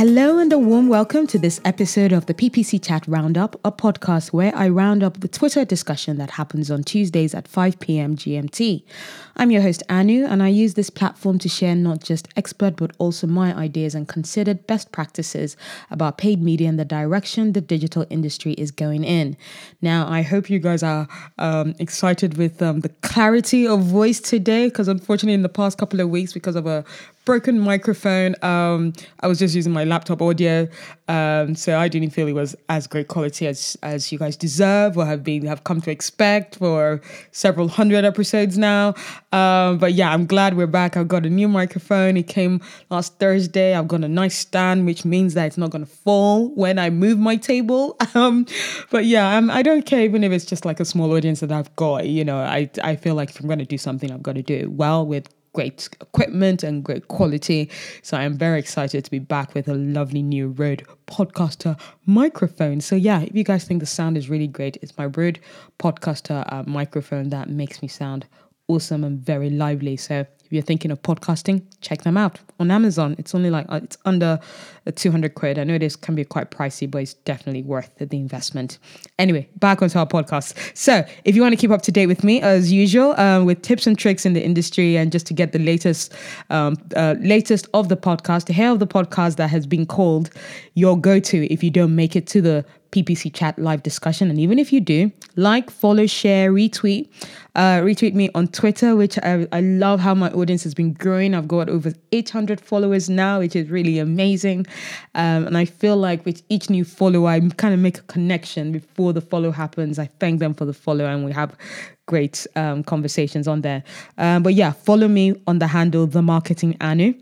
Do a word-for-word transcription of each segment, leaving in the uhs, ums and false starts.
Hello and a warm welcome to this episode of the P P C Chat Roundup, a podcast where I round up the Twitter discussion that happens on Tuesdays at five p.m. G M T. I'm your host Anu, and I use this platform to share not just expert but also my ideas and considered best practices about paid media and the direction the digital industry is going in. Now, I hope you guys are um, excited with um, the clarity of voice today, because unfortunately in the past couple of weeks, because of a broken microphone, um, I was just using my laptop audio, um, so I didn't feel it was as great quality as as you guys deserve or have been have come to expect for several hundred episodes now. Um, but yeah, I'm glad we're back. I've got a new microphone. It came last Thursday. I've got a nice stand, which means that it's not going to fall when I move my table. Um, but yeah, I'm, I don't care even if it's just like a small audience that I've got. You know, I I feel like if I'm going to do something, I've got to do it well with great equipment and great quality. So I am very excited to be back with a lovely new Rode Podcaster microphone. So yeah, if you guys think the sound is really great, it's my Rode Podcaster uh, microphone that makes me sound awesome and very lively. So if you're thinking of podcasting, check them out on Amazon. It's only like, it's under two hundred quid. I know this can be quite pricey, but it's definitely worth the investment. Anyway, back onto our podcast. So if you want to keep up to date with me, as usual, um, with tips and tricks in the industry, and just to get the latest, um, uh, latest of the podcast, the hair of the podcast that has been called your go-to if you don't make it to the P P C Chat live discussion. And even if you do, like, follow, share, retweet, uh, retweet me on Twitter, which I, I love how my audience has been growing. I've got over eight hundred followers now, which is really amazing. Um, and I feel like with each new follower, I kind of make a connection before the follow happens. I thank them for the follow, and we have great um, conversations on there. Um, but yeah, follow me on the handle, The Marketing Anu.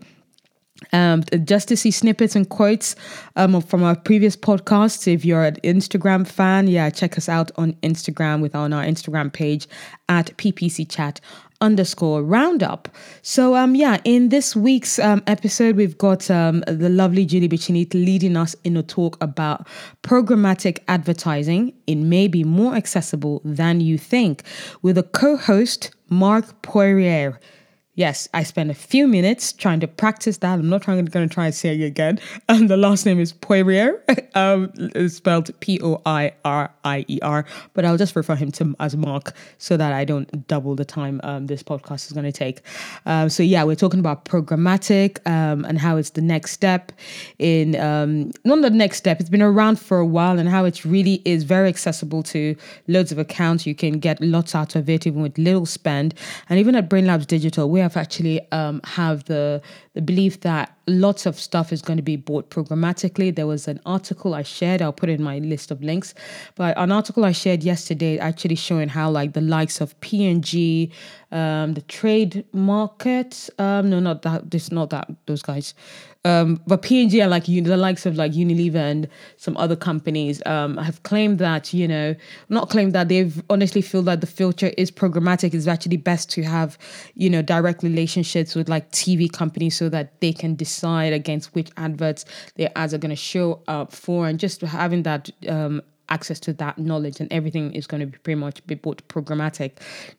Um, just to see snippets and quotes um, from our previous podcasts. If you're an Instagram fan, yeah, check us out on Instagram with on our Instagram page at P P C Chat underscore roundup. So um yeah, in this week's um episode, we've got um the lovely Julie Bichinit leading us in a talk about programmatic advertising. It may be more accessible than you think, with a co-host Mark Poirier. Yes, I spent a few minutes trying to practice that. I'm not trying, going to try and say it again. And the last name is Poirier, um, it's spelled P O I R I E R. But I'll just refer him to as Mark so that I don't double the time um, this podcast is going to take. Um, so yeah, we're talking about programmatic um, and how it's the next step in, um, not the next step, it's been around for a while, and how it really is very accessible to loads of accounts. You can get lots out of it, even with little spend. And even at Brain Labs Digital, we have actually um, have the, the belief that lots of stuff is going to be bought programmatically. There was an article I shared, I'll put it in my list of links, but an article I shared yesterday actually showing how like the likes of P and G, um, the trade market, um, no, not that, it's not that, those guys, um, but P and G are like the likes of like Unilever and some other companies um, have claimed that, you know, not claimed that they've honestly feel that the future is programmatic. It's actually best to have, you know, direct relationships with like T V companies so that they can decide Decide against which adverts their ads are going to show up for, and just having that um, access to that knowledge, and everything is going to be pretty much be bought programmatic.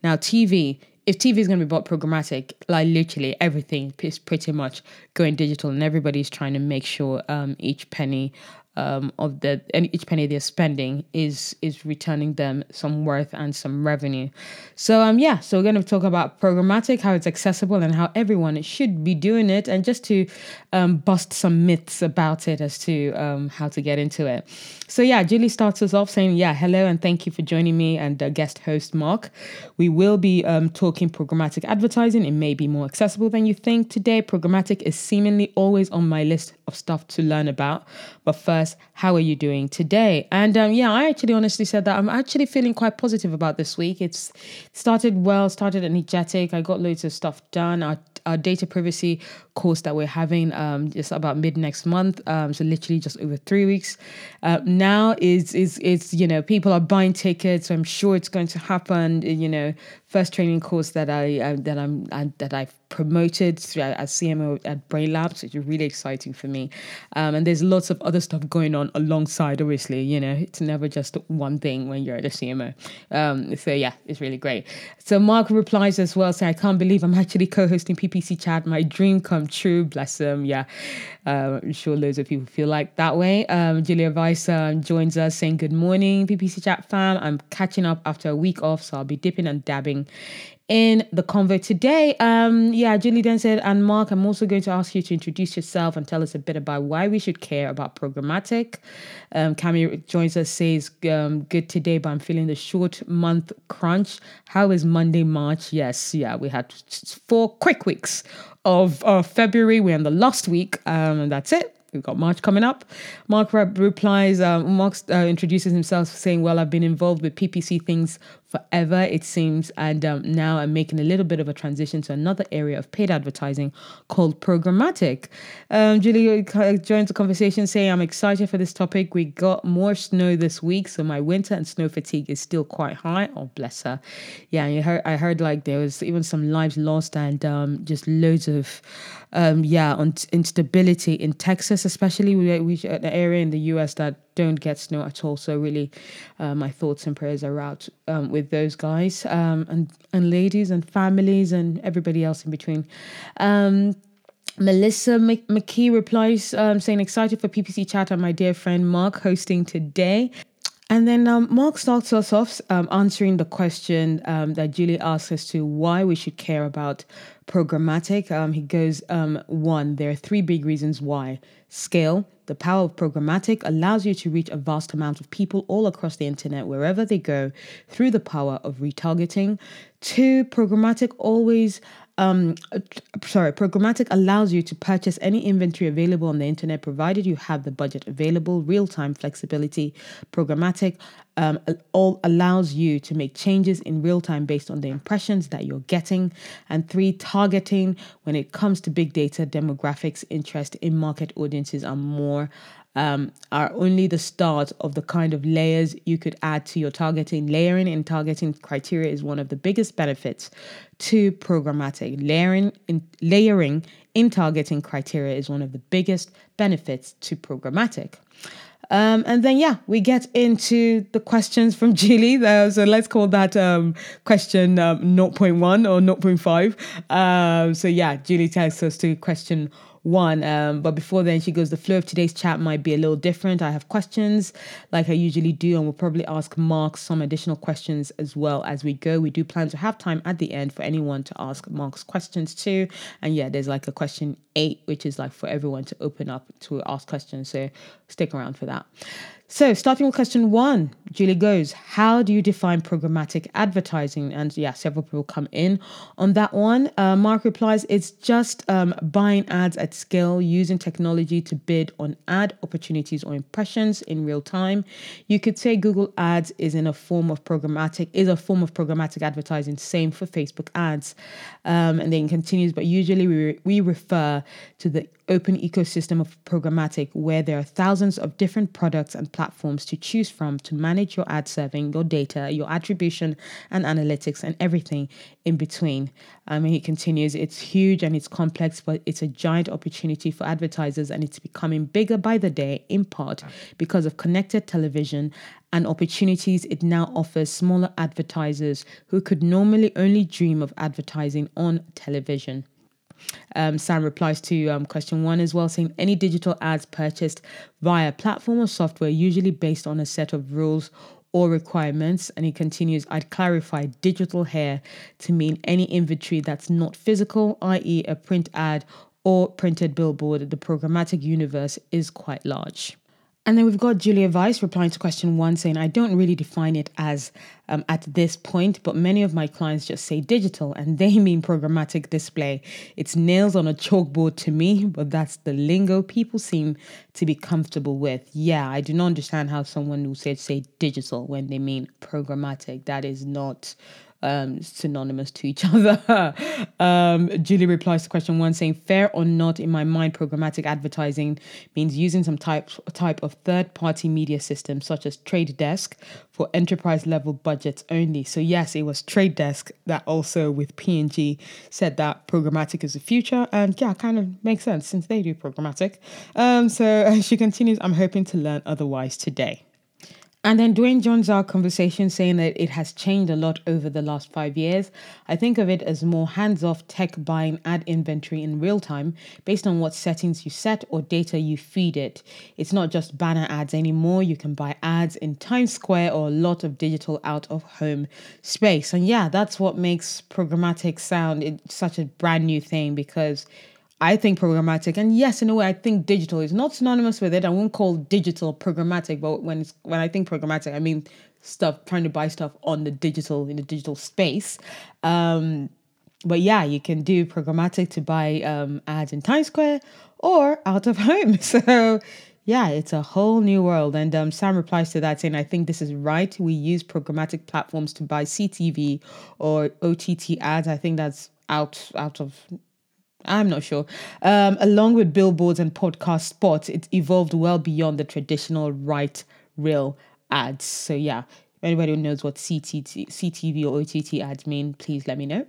Now, T V, if T V is going to be bought programmatic, like literally everything is pretty much going digital, and everybody's trying to make sure um, each penny um, of the and each penny they're spending is is returning them some worth and some revenue. So um yeah, so we're going to talk about programmatic, how it's accessible, and how everyone should be doing it, and just to um, bust some myths about it as to um, how to get into it. So yeah, Julie starts us off saying, yeah, hello and thank you for joining me and uh, guest host Mark. We will be um, talking programmatic advertising. It may be more accessible than you think today. Programmatic is seemingly always on my list of stuff to learn about, but first, how are you doing today? And um, yeah, I actually honestly said that I'm actually feeling quite positive about this week. It's started well, started energetic. I got loads of stuff done. Our, our data privacy course that we're having um, just about mid next month, um, so literally just over three weeks uh, now is is it's you know, people are buying tickets, so I'm sure it's going to happen. You know, first training course that I uh, that I'm uh, that I've promoted as C M O at Brain Labs, which is really exciting for me. Um, and there's lots of other stuff going on alongside, obviously, you know, it's never just one thing when you're at a C M O. Um, so yeah, it's really great. So Mark replies as well, saying, I can't believe I'm actually co-hosting P P C Chat. My dream come true, bless them. Yeah, uh, I'm sure loads of people feel like that way. Um, Julia Weiss um, joins us saying, good morning, P P C Chat fam. I'm catching up after a week off, so I'll be dipping and dabbing in the convo today. Um, yeah, Julie then said, and Mark, I'm also going to ask you to introduce yourself and tell us a bit about why we should care about programmatic. Um, Cami joins us, says, um, good today, but I'm feeling the short month crunch. How is Monday, March? Yes, yeah, we had four quick weeks of, of February. We're in the last week, um, and that's it. We've got March coming up. Mark replies, uh, Mark uh, introduces himself saying, well, I've been involved with P P C things forever, it seems. And um, now I'm making a little bit of a transition to another area of paid advertising called programmatic. Um, Julie joins the conversation saying, I'm excited for this topic. We got more snow this week, so my winter and snow fatigue is still quite high. Oh, bless her. Yeah, you heard, I heard like there was even some lives lost and um, just loads of, um, yeah, on instability in Texas, especially we, we an area in the U S that don't get snow at all. So really, uh, my thoughts and prayers are out um, with those guys um, and, and ladies and families and everybody else in between. Um, Melissa McKee replies um, saying, excited for P P C Chat and my dear friend Mark hosting today. And then um, Mark starts us off um, answering the question um, that Julie asks as to why we should care about programmatic. Um, he goes, um, one, there are three big reasons why. Scale. The power of programmatic allows you to reach a vast amount of people all across the internet, wherever they go, through the power of retargeting. Two, programmatic always... Um, sorry, programmatic allows you to purchase any inventory available on the internet, provided you have the budget available, real-time flexibility. Programmatic um, all allows you to make changes in real-time based on the impressions that you're getting. And three, targeting. When it comes to big data, demographics, interest in market audiences are more Um, are only the start of the kind of layers you could add to your targeting. Layering and targeting criteria is one of the biggest benefits to programmatic. Layering in, layering in targeting criteria is one of the biggest benefits to programmatic. Um, and then, yeah, we get into the questions from Julie. Uh, so let's call that um, question um, zero point one or zero point five. Um, so, yeah, Julie tells us to question one. Um, but before then, she goes, the flow of today's chat might be a little different. I have questions like I usually do, and we'll probably ask Mark some additional questions as well as we go. We do plan to have time at the end for anyone to ask Mark's questions too. And yeah, there's like a question eight, which is like for everyone to open up to ask questions. So stick around for that. So starting with question one, Julie goes, how do you define programmatic advertising? And yeah, several people come in on that one. Uh, Mark replies, it's just um, buying ads at scale, using technology to bid on ad opportunities or impressions in real time. You could say Google ads is in a form of programmatic, is a form of programmatic advertising, same for Facebook ads. Um, and then it continues, but usually we, re- we refer to the open ecosystem of programmatic, where there are thousands of different products and platforms to choose from to manage your ad serving, your data, your attribution and analytics and everything in between. I mean, he continues, it's huge and it's complex, but it's a giant opportunity for advertisers and it's becoming bigger by the day, in part because of connected television and opportunities it now offers smaller advertisers who could normally only dream of advertising on television. Um, Sam replies to um, question one as well, saying any digital ads purchased via platform or software usually based on a set of rules or requirements. And he continues, I'd clarify digital here to mean any inventory that's not physical, that is a print ad or printed billboard. The programmatic universe is quite large. And then we've got Julia Weiss replying to question one saying, I don't really define it as um, at this point, but many of my clients just say digital and they mean programmatic display. It's nails on a chalkboard to me, but that's the lingo people seem to be comfortable with. Yeah, I do not understand how someone will say, say digital when they mean programmatic. That is not Um, synonymous to each other. um, Julie replies to question one saying, fair or not, in my mind, programmatic advertising means using some type, type of third-party media system such as Trade Desk for enterprise-level budgets only. So yes, it was Trade Desk that also with P and G said that programmatic is the future. And yeah, kind of makes sense since they do programmatic. Um, so she continues, I'm hoping to learn otherwise today. And then Dwayne joins our conversation saying that it has changed a lot over the last five years. I think of it as more hands-off tech buying ad inventory in real time based on what settings you set or data you feed it. It's not just banner ads anymore. You can buy ads in Times Square or a lot of digital out-of-home space. And yeah, that's what makes programmatic sound it's such a brand new thing, because I think programmatic, and yes, in a way, I think digital is not synonymous with it. I won't call digital programmatic, but when it's, when I think programmatic, I mean stuff, trying to buy stuff on the digital, in the digital space. Um, but yeah, you can do programmatic to buy um, ads in Times Square or out of home. So yeah, it's a whole new world. And um, Sam replies to that saying, I think this is right. We use programmatic platforms to buy C T V or O T T ads. I think that's out out of... I'm not sure. Um, along with billboards and podcast spots, it's evolved well beyond the traditional right reel ads. So yeah, if anybody who knows what C T T, C T V or O T T ads mean, please let me know.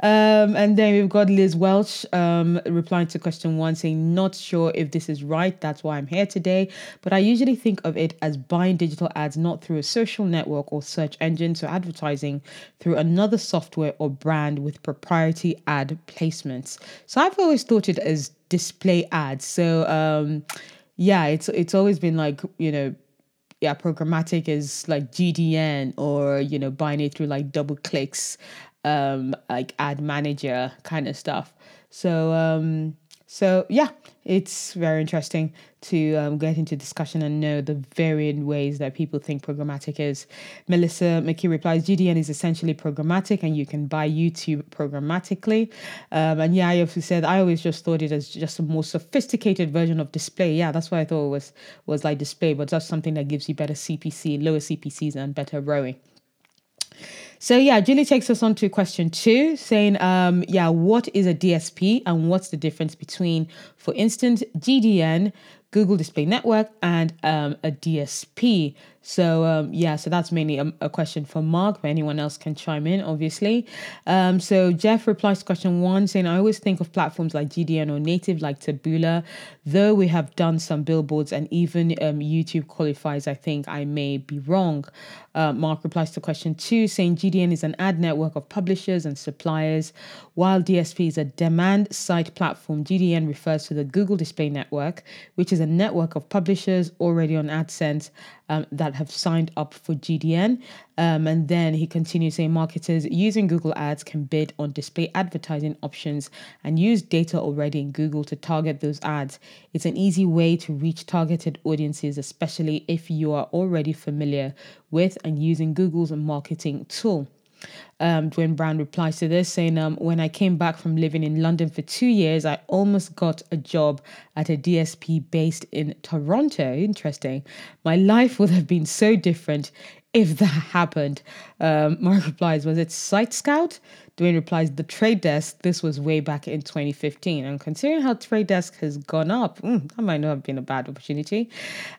um, and then we've got Liz Welch um, replying to question one saying, not sure if this is right. That's why I'm here today. But I usually think of it as buying digital ads, not through a social network or search engine. So advertising through another software or brand with proprietary ad placements. So I've always thought it as display ads. So um, yeah, it's it's always been like, you know, yeah, programmatic is like G D N or, you know, buying it through like double clicks, um, like ad manager kind of stuff. So, um, so yeah, it's very interesting to um, get into discussion and know the varying ways that people think programmatic is. Melissa McKee replies, G D N is essentially programmatic and you can buy YouTube programmatically. Um, and yeah, I also said, I always just thought it as just a more sophisticated version of display. Yeah, that's what I thought it was, was like display, but that's something that gives you better C P C, lower C P Cs and better R O I. So yeah, Julie takes us on to question two, saying, um, yeah, what is a D S P and what's the difference between, for instance, G D N, Google Display Network, and um, a D S P? So um, yeah, so that's mainly a, a question for Mark, but anyone else can chime in, obviously. Um, so Jeff replies to question one, saying, I always think of platforms like G D N or native like Taboola, though we have done some billboards and even um, YouTube qualifies. I think I may be wrong. Uh, Mark replies to question two, saying G D N is an ad network of publishers and suppliers, while D S P is a demand side platform. G D N refers to the Google Display Network, which is a network of publishers already on AdSense um, that have signed up for G D N. Um, and then he continues saying marketers using Google Ads can bid on display advertising options and use data already in Google to target those ads. It's an easy way to reach targeted audiences, especially if you are already familiar with and using Google's marketing tool. Um, Dwayne Brown replies to this saying, um, when I came back from living in London for two years, I almost got a job at a D S P based in Toronto. Interesting. My life would have been so different if that happened. Um, Mark replies, was it SiteScout? Dwayne replies, The Trade Desk. This was way back in twenty fifteen. And considering how Trade Desk has gone up, mm, that might not have been a bad opportunity.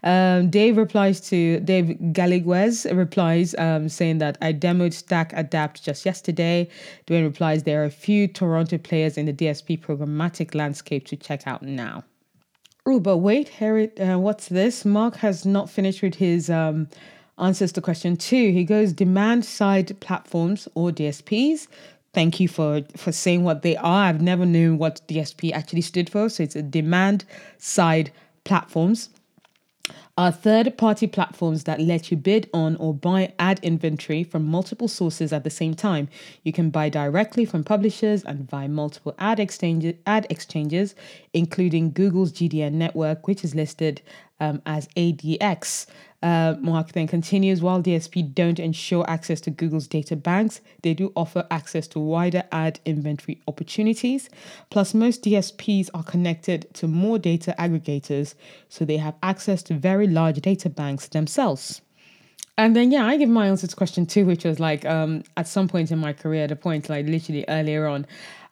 Um, Dave replies to, Dave Galiguez replies um, saying that I demoed Stack Adapt just yesterday. Dwayne replies, there are a few Toronto players in the D S P programmatic landscape to check out now. Oh, but wait, here it, uh, what's this? Mark has not finished with his... Um, answers to question two. He goes demand side platforms or D S Ps. Thank you for, for saying what they are. I've never known what D S P actually stood for. So it's a demand side platforms are third party platforms that let you bid on or buy ad inventory from multiple sources at the same time. You can buy directly from publishers and via multiple ad exchanges, ad exchanges, including Google's G D N network, which is listed um, as A D X. Uh, Mark then continues, while D S P don't ensure access to Google's data banks, they do offer access to wider ad inventory opportunities. Plus, most D S Ps are connected to more data aggregators, so they have access to very large data banks themselves. And then, yeah, I give my answer to question two, which was like, um, at some point in my career, the point like literally earlier on,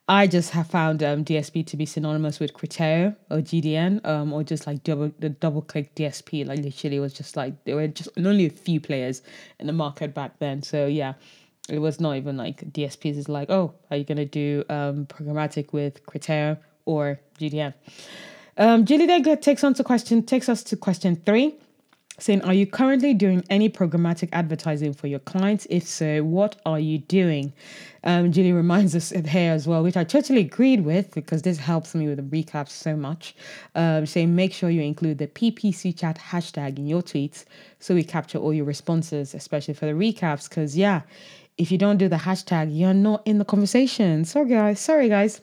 I just have found um, D S P to be synonymous with Criteo or G D N um, or just like double the double click D S P. Like literally was just like there were just only a few players in the market back then. So yeah, it was not even like D S Ps is like, oh, are you going to do um, programmatic with Criteo or G D N? Um, Julie then takes on to question, takes us to question three. saying, are you currently doing any programmatic advertising for your clients? If so, what are you doing? Um, Julie reminds us here as well, which I totally agreed with because this helps me with the recaps so much. Um, saying make sure you include the P P C chat hashtag in your tweets so we capture all your responses, especially for the recaps. Because yeah, if you don't do the hashtag, you're not in the conversation. Sorry guys, sorry guys.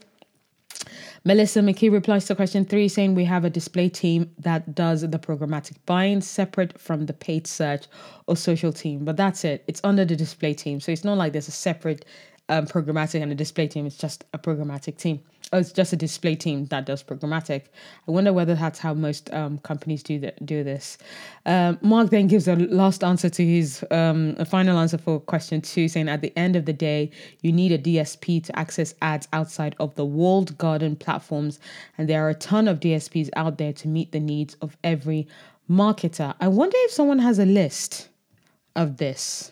Melissa McKee replies to question three saying we have a display team that does the programmatic buying separate from the paid search or social team. But that's it. It's under the display team. So it's not like there's a separate um, programmatic and a display team. It's just a programmatic team. Oh, it's just a display team that does programmatic. I wonder whether that's how most um, companies do that, do this. Um, Mark then gives a last answer to his um, a final answer for question two, saying at the end of the day, you need a D S P to access ads outside of the walled garden platforms. And there are a ton of D S Ps out there to meet the needs of every marketer. I wonder if someone has a list of this.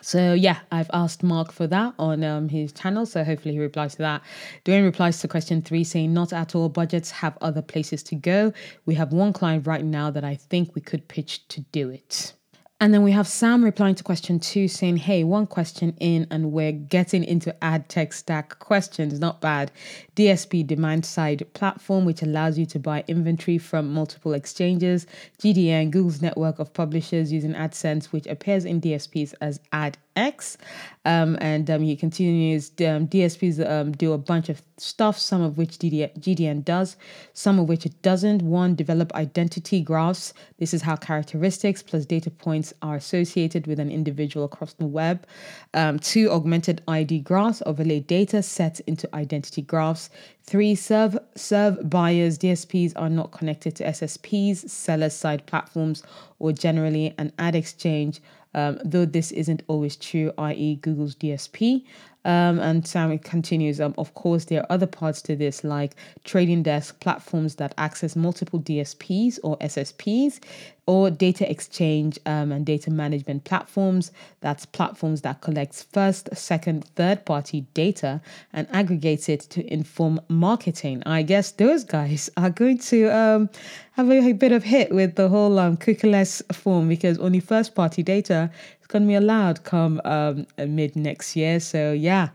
So yeah, I've asked Mark for that on um, his channel, so hopefully he replies to that. Dwayne replies to question three saying, not at all, budgets have other places to go. We have one client right now that I think we could pitch to do it. And then we have Sam replying to question two saying, hey, one question in and we're getting into ad tech stack questions. Not bad. D S P, demand side platform, which allows you to buy inventory from multiple exchanges. G D N, Google's network of publishers using AdSense, which appears in D S Ps as A D X. Um, and um, he continues, um, D S Ps um, do a bunch of stuff, some of which G D N does, some of which it doesn't. One, develop identity graphs. This is how characteristics plus data points are associated with an individual across the web. Um, two, augmented I D graphs, overlay data sets into identity graphs. Three, serve, serve buyers. D S Ps are not connected to S S Ps, seller side platforms, or generally an ad exchange, um, though this isn't always true, that is. Google's D S P. Um, and Sam continues, um, of course, there are other parts to this, like trading desk platforms that access multiple D S Ps or S S Ps, or data exchange um, and data management platforms. That's platforms that collects first, second, third party data and aggregates it to inform marketing. I guess those guys are going to um, have a, a bit of hit with the whole um, cookieless form, because only first party data going to be allowed come um mid next year. So yeah,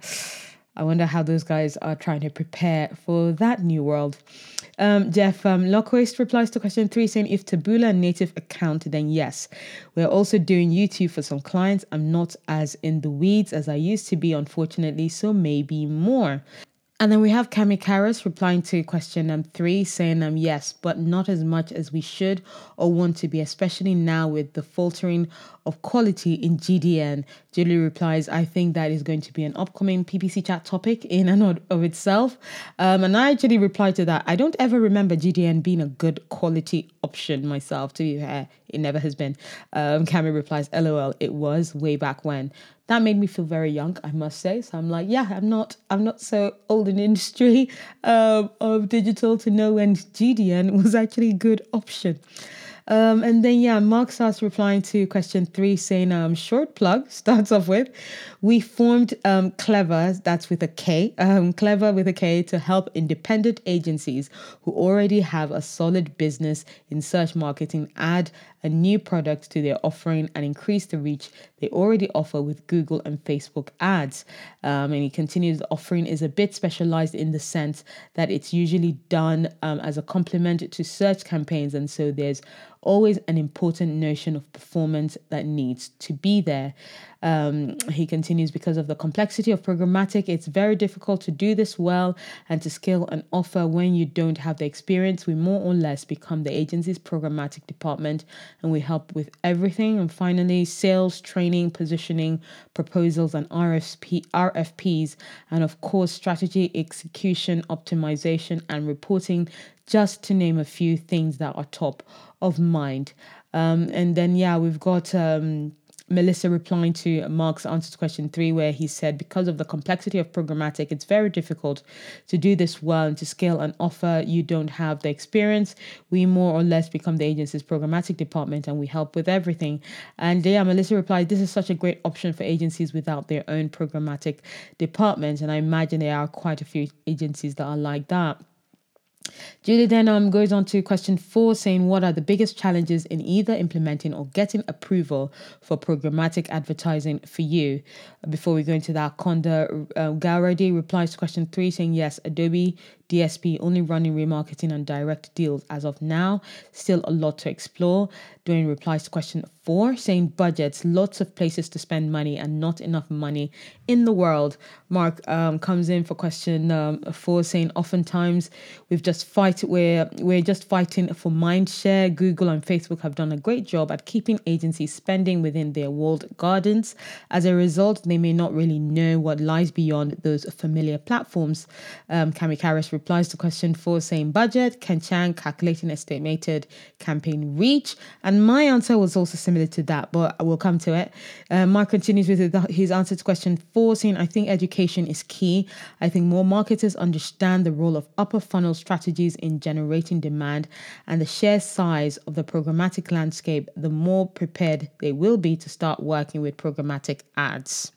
I wonder how those guys are trying to prepare for that new world. Um, Jeff um, Lockwist replies to question three saying, if Taboola native account, then yes. We're also doing YouTube for some clients. I'm not as in the weeds as I used to be, unfortunately, so maybe more. And then we have Cami Karras replying to question um, three saying, um, yes, but not as much as we should or want to be, especially now with the faltering of quality in G D N. Julie replies, I think that is going to be an upcoming P P C chat topic in and of itself. Um, and I actually replied to that. I don't ever remember G D N being a good quality option myself, to be fair. It never has been. Um, Cami replies, L O L, it was way back when. That made me feel very young, I must say. So I'm like, yeah, I'm not I'm not so old in the industry um, of digital to know when G D N was actually a good option. Um, and then, yeah, Mark starts replying to question three saying, um, short plug, starts off with, we formed um, Clever, that's with a K, um, Clever with a K, to help independent agencies who already have a solid business in search marketing add a new product to their offering and increase the reach they already offer with Google and Facebook ads. Um, and he continues, the offering is a bit specialized in the sense that it's usually done um, as a complement to search campaigns, and so there's always an important notion of performance that needs to be there. Um, he continues, because of the complexity of programmatic, it's very difficult to do this well and to scale an offer when you don't have the experience. We more or less become the agency's programmatic department, and we help with everything. And finally, sales, training, positioning, proposals, and R F P, R F Ps, and of course, strategy, execution, optimization, and reporting, just to name a few things that are top of mind. Um, and then, yeah, we've got um, Melissa replying to Mark's answer to question three, where he said, because of the complexity of programmatic, it's very difficult to do this well and to scale an offer. You don't have the experience. We more or less become the agency's programmatic department, and we help with everything. And yeah, Melissa replied, this is such a great option for agencies without their own programmatic department. And I imagine there are quite a few agencies that are like that. Julie then um, goes on to question four, saying, what are the biggest challenges in either implementing or getting approval for programmatic advertising for you? Before we go into that, Konda uh, Gowradi replies to question three, saying, yes, Adobe D S P only running remarketing and direct deals as of now. Still a lot to explore. Dwayne replies to question four, saying, budgets, lots of places to spend money and not enough money in the world. Mark um, comes in for question um, four, saying, oftentimes we've just fight we're we're just fighting for mindshare. Google and Facebook have done a great job at keeping agencies spending within their walled gardens. As a result, they may not really know what lies beyond those familiar platforms. Um, Kamikaris replies to question four, saying, budget, Ken Chang, calculating estimated campaign reach. And my answer was also similar to that, but I will come to it. Uh, Mark continues with his answer to question four, saying, I think education is key. I think more marketers understand the role of upper funnel strategies in generating demand and the sheer size of the programmatic landscape, the more prepared they will be to start working with programmatic ads.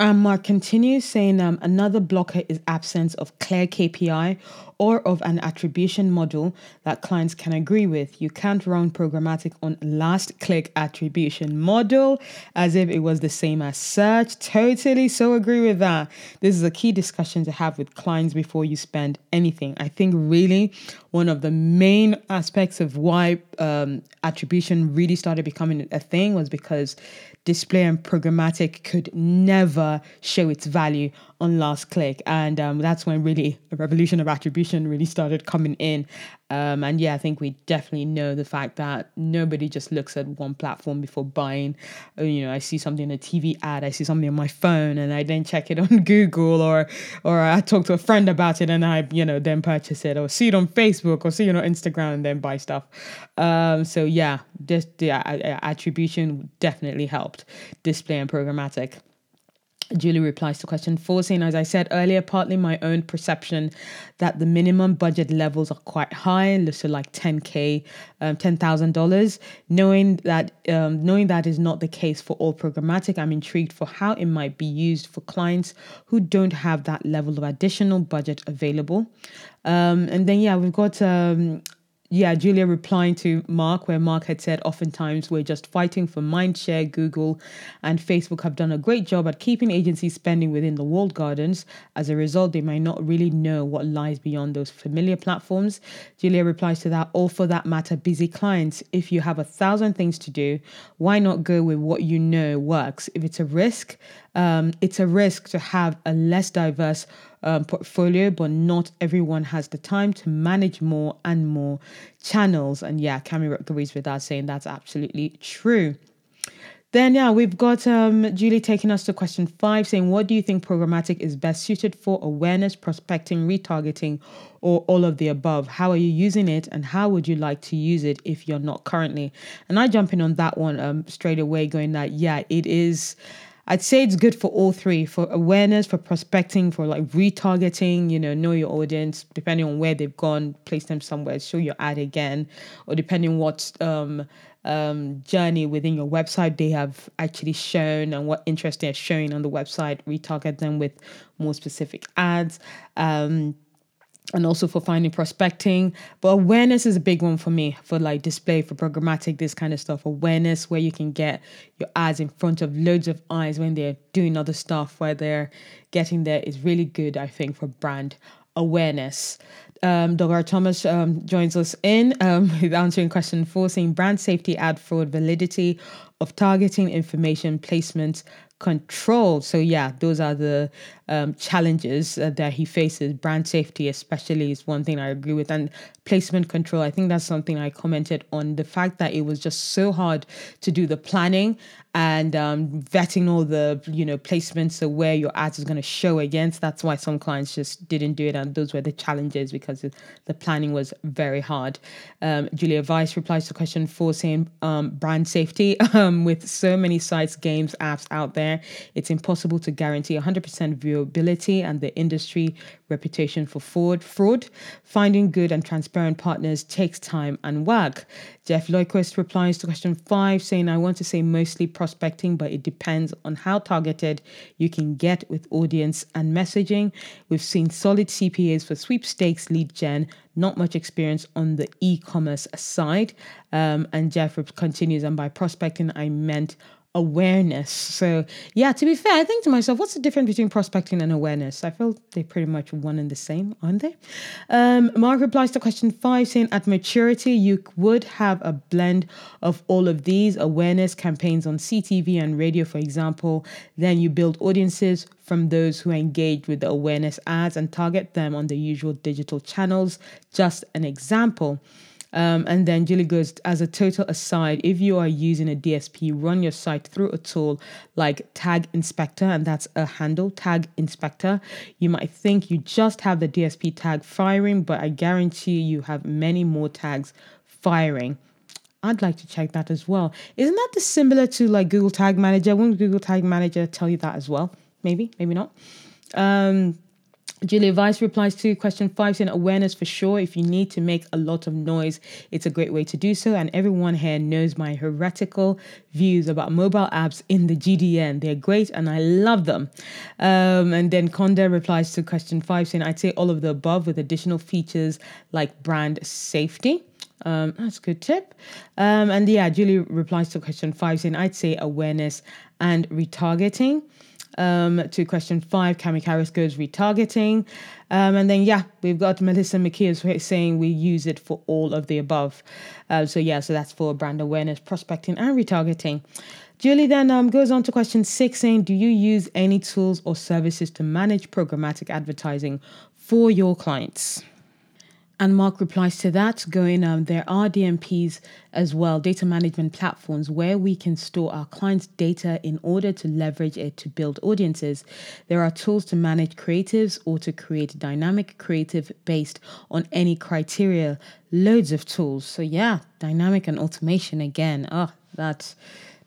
Um, Mark continues saying um, another blocker is absence of clear K P I or of an attribution model that clients can agree with. You can't run programmatic on last click attribution model as if it was the same as search. Totally so agree with that. This is a key discussion to have with clients before you spend anything. I think really one of the main aspects of why um, attribution really started becoming a thing was because display and programmatic could never show its value on last click. And um, that's when really a revolution of attribution really started coming in. Um, and yeah, I think we definitely know the fact that nobody just looks at one platform before buying. You know, I see something in a T V ad, I see something on my phone, and I then check it on Google, or or I talk to a friend about it and I, you know, then purchase it, or see it on Facebook, or see it on Instagram and then buy stuff. Um, so yeah, just the yeah, attribution definitely helped display and programmatic. Julie replies to question four, saying, as I said earlier, partly my own perception that the minimum budget levels are quite high, so like ten K, um, ten thousand dollars. Knowing that, um, knowing that is not the case for all programmatic, I'm intrigued for how it might be used for clients who don't have that level of additional budget available. Um, and then, yeah, we've got... Um, Yeah, Julia replying to Mark, where Mark had said, oftentimes we're just fighting for mindshare. Google and Facebook have done a great job at keeping agencies spending within the walled gardens. As a result, they may not really know what lies beyond those familiar platforms. Julia replies to that, or for that matter, busy clients. If you have a thousand things to do, why not go with what you know works? If it's a risk, um, it's a risk to have a less diverse Um, portfolio, but not everyone has the time to manage more and more channels. And yeah, Cammy agrees with that, saying that's absolutely true. Then yeah, we've got um, Julie taking us to question five, saying, what do you think programmatic is best suited for? Awareness, prospecting, retargeting, or all of the above? How are you using it, and how would you like to use it if you're not currently? And I jump in on that one um, straight away, going that, yeah, it is... I'd say it's good for all three, for awareness, for prospecting, for like retargeting, you know, know your audience, depending on where they've gone, place them somewhere, show your ad again, or depending what um, um, journey within your website they have actually shown and what interest they're showing on the website, retarget them with more specific ads. Um, And also for finding prospecting. But awareness is a big one for me, for like display, for programmatic, this kind of stuff. Awareness, where you can get your ads in front of loads of eyes when they're doing other stuff, where they're getting there, is really good, I think, for brand awareness. Um, Dogar Thomas um, joins us in um, with answering question four, saying brand safety, ad fraud, validity of targeting information, placement, control. So yeah, those are the um, challenges uh, that he faces. Brand safety especially is one thing I agree with, and placement control. I think that's something I commented on, the fact that it was just so hard to do the planning and um, vetting all the, you know, placements, so where your ads is going to show against. That's why some clients just didn't do it, and those were the challenges because the planning was very hard. Um, Julia Vice replies to question four, saying um, brand safety um, with so many sites, games, apps out there, it's impossible to guarantee one hundred percent viewability, and the industry reputation for fraud, fraud, finding good and transparent Barron Partners, takes time and work. Jeff Leuquist replies to question five, saying, I want to say mostly prospecting, but it depends on how targeted you can get with audience and messaging. We've seen solid C P As for sweepstakes lead gen, not much experience on the e-commerce side. Um, and Jeff continues, and by prospecting, I meant awareness. So yeah, to be fair, I think to myself, what's the difference between prospecting and awareness? I feel they're pretty much one and the same, aren't they? Um, Mark replies to question five, saying at maturity, you would have a blend of all of these awareness campaigns on C T V and radio, for example. Then you build audiences from those who engage with the awareness ads and target them on the usual digital channels. Just an example. Um, and then Julie goes, as a total aside, if you are using a D S P, run your site through a tool like Tag Inspector, and that's a handle, Tag Inspector. You might think you just have the D S P tag firing, but I guarantee you have many more tags firing. I'd like to check that as well. Isn't that similar to like Google Tag Manager? Won't Google Tag Manager tell you that as well? Maybe, maybe not. Um... Julia Vice replies to question five, saying awareness for sure. If you need to make a lot of noise, it's a great way to do so. And everyone here knows my heretical views about mobile apps in the G D N. They're great and I love them. Um, and then Conda replies to question five, saying I'd say all of the above with additional features like brand safety. Um, that's a good tip. Um, and yeah, Julie replies to question five, saying I'd say awareness and retargeting. Um, to question five, Kamikaris goes retargeting. Um, and then, yeah, we've got Melissa McKee saying we use it for all of the above. Uh, so, yeah, so that's for brand awareness, prospecting and retargeting. Julie then um, goes on to question six, saying, do you use any tools or services to manage programmatic advertising for your clients? And Mark replies to that, going, um, there are D M Ps as well, data management platforms, where we can store our clients' data in order to leverage it to build audiences. There are tools to manage creatives or to create dynamic creative based on any criteria. Loads of tools. So yeah, dynamic and automation again. Oh, that's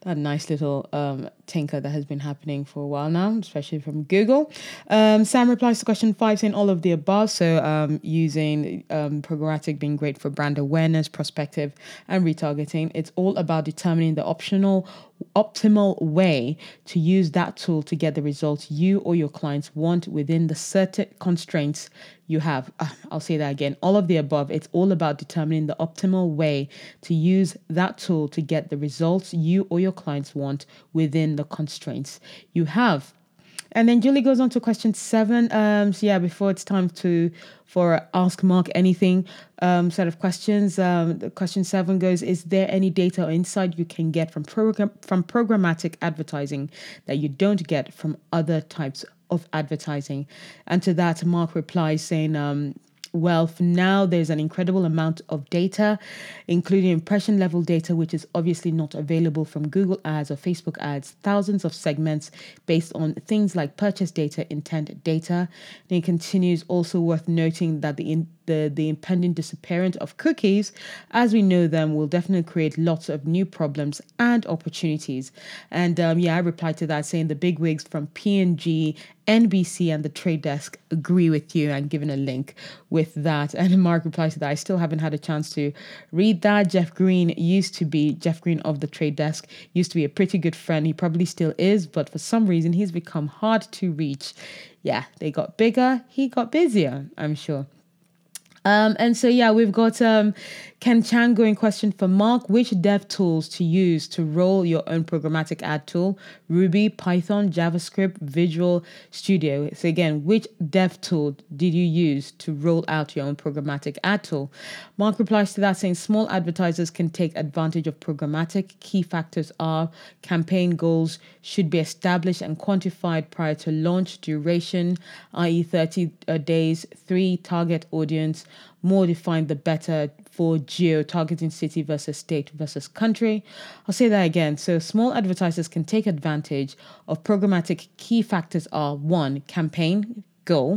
that nice little um, tinker that has been happening for a while now, especially from Google. Um, Sam replies to question five, saying all of the above. So um, using um, programmatic being great for brand awareness, prospective and retargeting. It's all about determining the optional, optimal way to use that tool to get the results you or your clients want within the certain constraints you have. Uh, I'll say that again. All of the above. It's all about determining the optimal way to use that tool to get the results you or your clients want within the constraints you have. And then Julie goes on to question seven. Um, so yeah, before it's time to for Ask Mark Anything um, set of questions, um, question seven goes, is there any data or insight you can get from program from programmatic advertising that you don't get from other types of advertising? And to that, Mark replies saying, um, well, for now, there's an incredible amount of data, including impression level data, which is obviously not available from Google ads or Facebook ads, thousands of segments based on things like purchase data, intent data. And it continues, also worth noting that the in- The, the impending disappearance of cookies as we know them will definitely create lots of new problems and opportunities. And um, yeah, I replied to that saying the big wigs from P and G, N B C and The Trade Desk agree with you, and given a link with that. And Mark replies to that, I still haven't had a chance to read that. Jeff Green used to be, Jeff Green of The Trade Desk, used to be a pretty good friend. He probably still is, but for some reason he's become hard to reach. Yeah, they got bigger, he got busier, I'm sure. Um, and so, yeah, we've got um, Ken Chan going question for Mark. Which dev tools to use to roll your own programmatic ad tool? Ruby, Python, JavaScript, Visual Studio. So again, which dev tool did you use to roll out your own programmatic ad tool? Mark replies to that saying small advertisers can take advantage of programmatic. Key factors are campaign goals should be established and quantified prior to launch, duration, that is thirty days, three target audience. More defined the better for geo targeting city versus state versus country. I'll say that again. So small advertisers can take advantage of programmatic. Key factors are one, campaign goal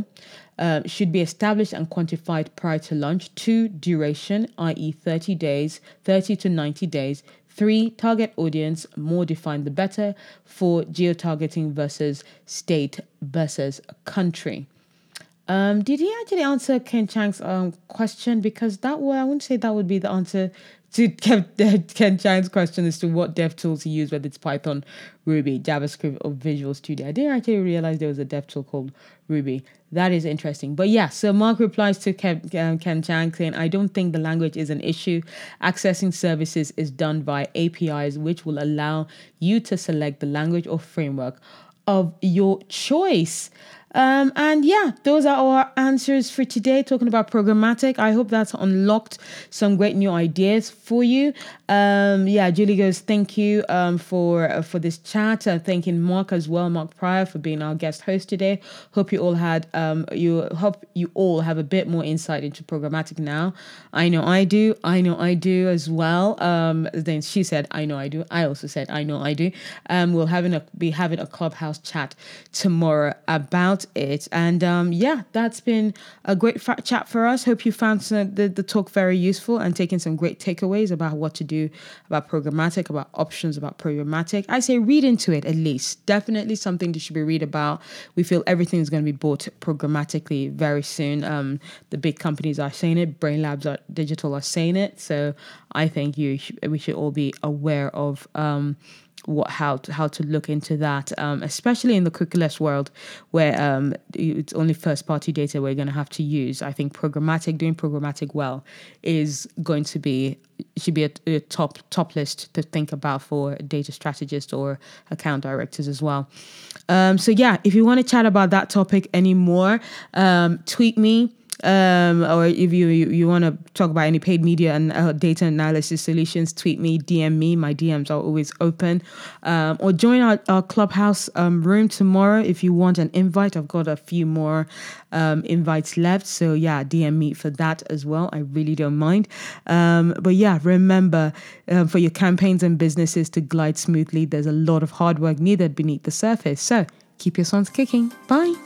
uh, should be established and quantified prior to launch. Two, duration, that is thirty days, thirty to ninety days. Three, target audience, more defined the better for geo targeting versus state versus country. Um, did he actually answer Ken Chang's um, question? Because that would, I wouldn't say that would be the answer to Ken, Ken Chang's question as to what dev tool to use, whether it's Python, Ruby, JavaScript, or Visual Studio. I didn't actually realize there was a dev tool called Ruby. That is interesting. But yeah, so Mark replies to Ken, um, Ken Chang saying, I don't think the language is an issue. Accessing services is done by A P Is, which will allow you to select the language or framework of your choice. Um, and yeah, those are our answers for today, talking about programmatic. I hope that's unlocked some great new ideas for you. Um, yeah, Julie goes, thank you um, for uh, for this chat. Uh, thanking Mark as well, Mark Pryor, for being our guest host today. Hope you all had um, you hope you all have a bit more insight into programmatic now. I know I do. I know I do as well. Um, then she said, I know I do. I also said, I know I do. Um, we'll having a, be having a Clubhouse chat tomorrow about it. And um, yeah, that's been a great fa- chat for us. Hope you found some, the, the talk very useful and taking some great takeaways about what to do, about programmatic, about options, about programmatic. I say read into it at least. Definitely something that should be read about. We feel everything is going to be bought programmatically very soon. Um, the big companies are saying it. Brain Labs are, Digital are saying it. So I think you sh- we should all be aware of um, what how to, how to look into that, um, especially in the cookieless world where um, it's only first party data we're going to have to use. I think programmatic, doing programmatic well, is going to be should be a, a top top list to think about for data strategists or account directors as well. Um, so yeah, if you want to chat about that topic anymore, um, tweet me. Um, or if you, you, you want to talk about any paid media and uh, data analysis solutions, tweet me, D M me. My D Ms are always open. Um, or join our, our Clubhouse um, room tomorrow if you want an invite. I've got a few more um, invites left. So yeah, D M me for that as well. I really don't mind. Um, but yeah, remember um, for your campaigns and businesses to glide smoothly, there's a lot of hard work needed beneath the surface. So keep your swans kicking. Bye.